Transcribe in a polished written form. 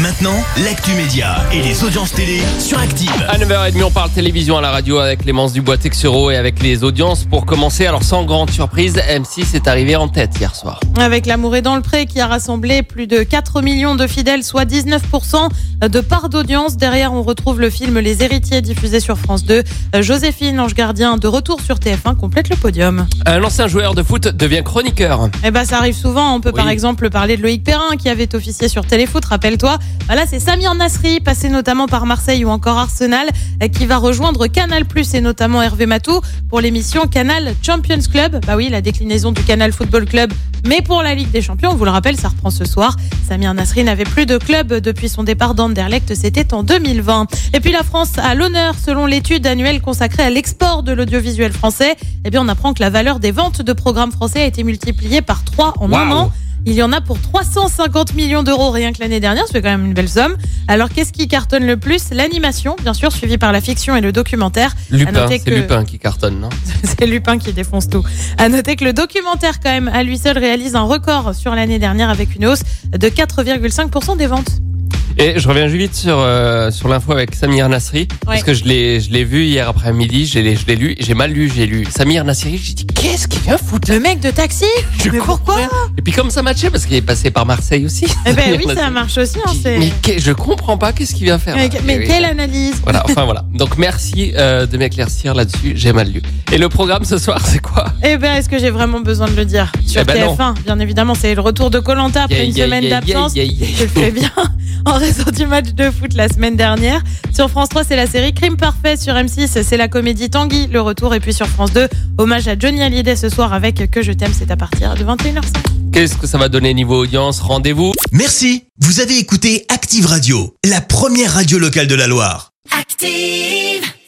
maintenant, l'actu média et les audiences télé sur Active. À 9h30, on parle télévision à la radio avec Clémence Dubois-Texereau et avec les audiences. Pour commencer, alors sans grande surprise, M6 est arrivé en tête hier soir. Avec L'amour est dans le pré qui a rassemblé plus de 4 millions de fidèles, soit 19% de part d'audience. Derrière, on retrouve le film Les Héritiers diffusé sur France 2. Joséphine, ange gardien, de retour sur TF1, complète le podium. Un ancien joueur de foot devient chroniqueur. Eh ben, ça arrive souvent. On peut par exemple parler de Loïc Perrin qui avait officié sur Téléfoot, rappelle-toi. Voilà, c'est Samir Nasri, passé notamment par Marseille ou encore Arsenal, qui va rejoindre Canal+, et notamment Hervé Matou, pour l'émission Canal Champions Club. Bah oui, la déclinaison du Canal Football Club, mais pour la Ligue des Champions. On vous le rappelle, ça reprend ce soir. Samir Nasri n'avait plus de club depuis son départ d'Anderlecht, c'était en 2020. Et puis la France a l'honneur, selon l'étude annuelle consacrée à l'export de l'audiovisuel français. Eh bien, on apprend que la valeur des ventes de programmes français a été multipliée par 3 en un an. Il y en a pour 350 millions d'euros rien que l'année dernière, c'est quand même une belle somme. Alors qu'est-ce qui cartonne le plus ? L'animation, bien sûr, suivie par la fiction et le documentaire. Lupin, c'est que... Lupin qui cartonne, non ? C'est Lupin qui défonce tout. À noter que le documentaire, quand même, à lui seul réalise un record sur l'année dernière avec une hausse de 4,5% des ventes. Et je reviens juste vite sur l'info avec Samir Nasri, parce que je l'ai vu hier après-midi, j'ai mal lu. Samir Nasri, j'ai dit qu'est-ce qu'il vient foutre ? Le mec de taxi ? Mais pourquoi ? Et puis comme ça matchait, parce qu'il est passé par Marseille aussi. Eh ben oui, ça marche aussi. Hein, c'est... Mais je comprends pas qu'est-ce qu'il vient faire. Mais quelle analyse ! Voilà. Donc merci de m'éclaircir là-dessus, j'ai mal lu. Et le programme ce soir, c'est quoi ? Eh ben, est-ce que j'ai vraiment besoin de le dire ? Sur TF1, non. Bien évidemment, c'est le retour de Colantard après une semaine d'absence. Je le fais bien. En raison du match de foot la semaine dernière. Sur France 3, c'est la série Crime Parfait. Sur M6, c'est la comédie Tanguy, le retour. Et puis sur France 2, hommage à Johnny Hallyday ce soir avec Que je t'aime, c'est à partir de 21h05. Qu'est-ce que ça va donner niveau audience ? Rendez-vous. Merci. Vous avez écouté Active Radio, la première radio locale de la Loire. Active.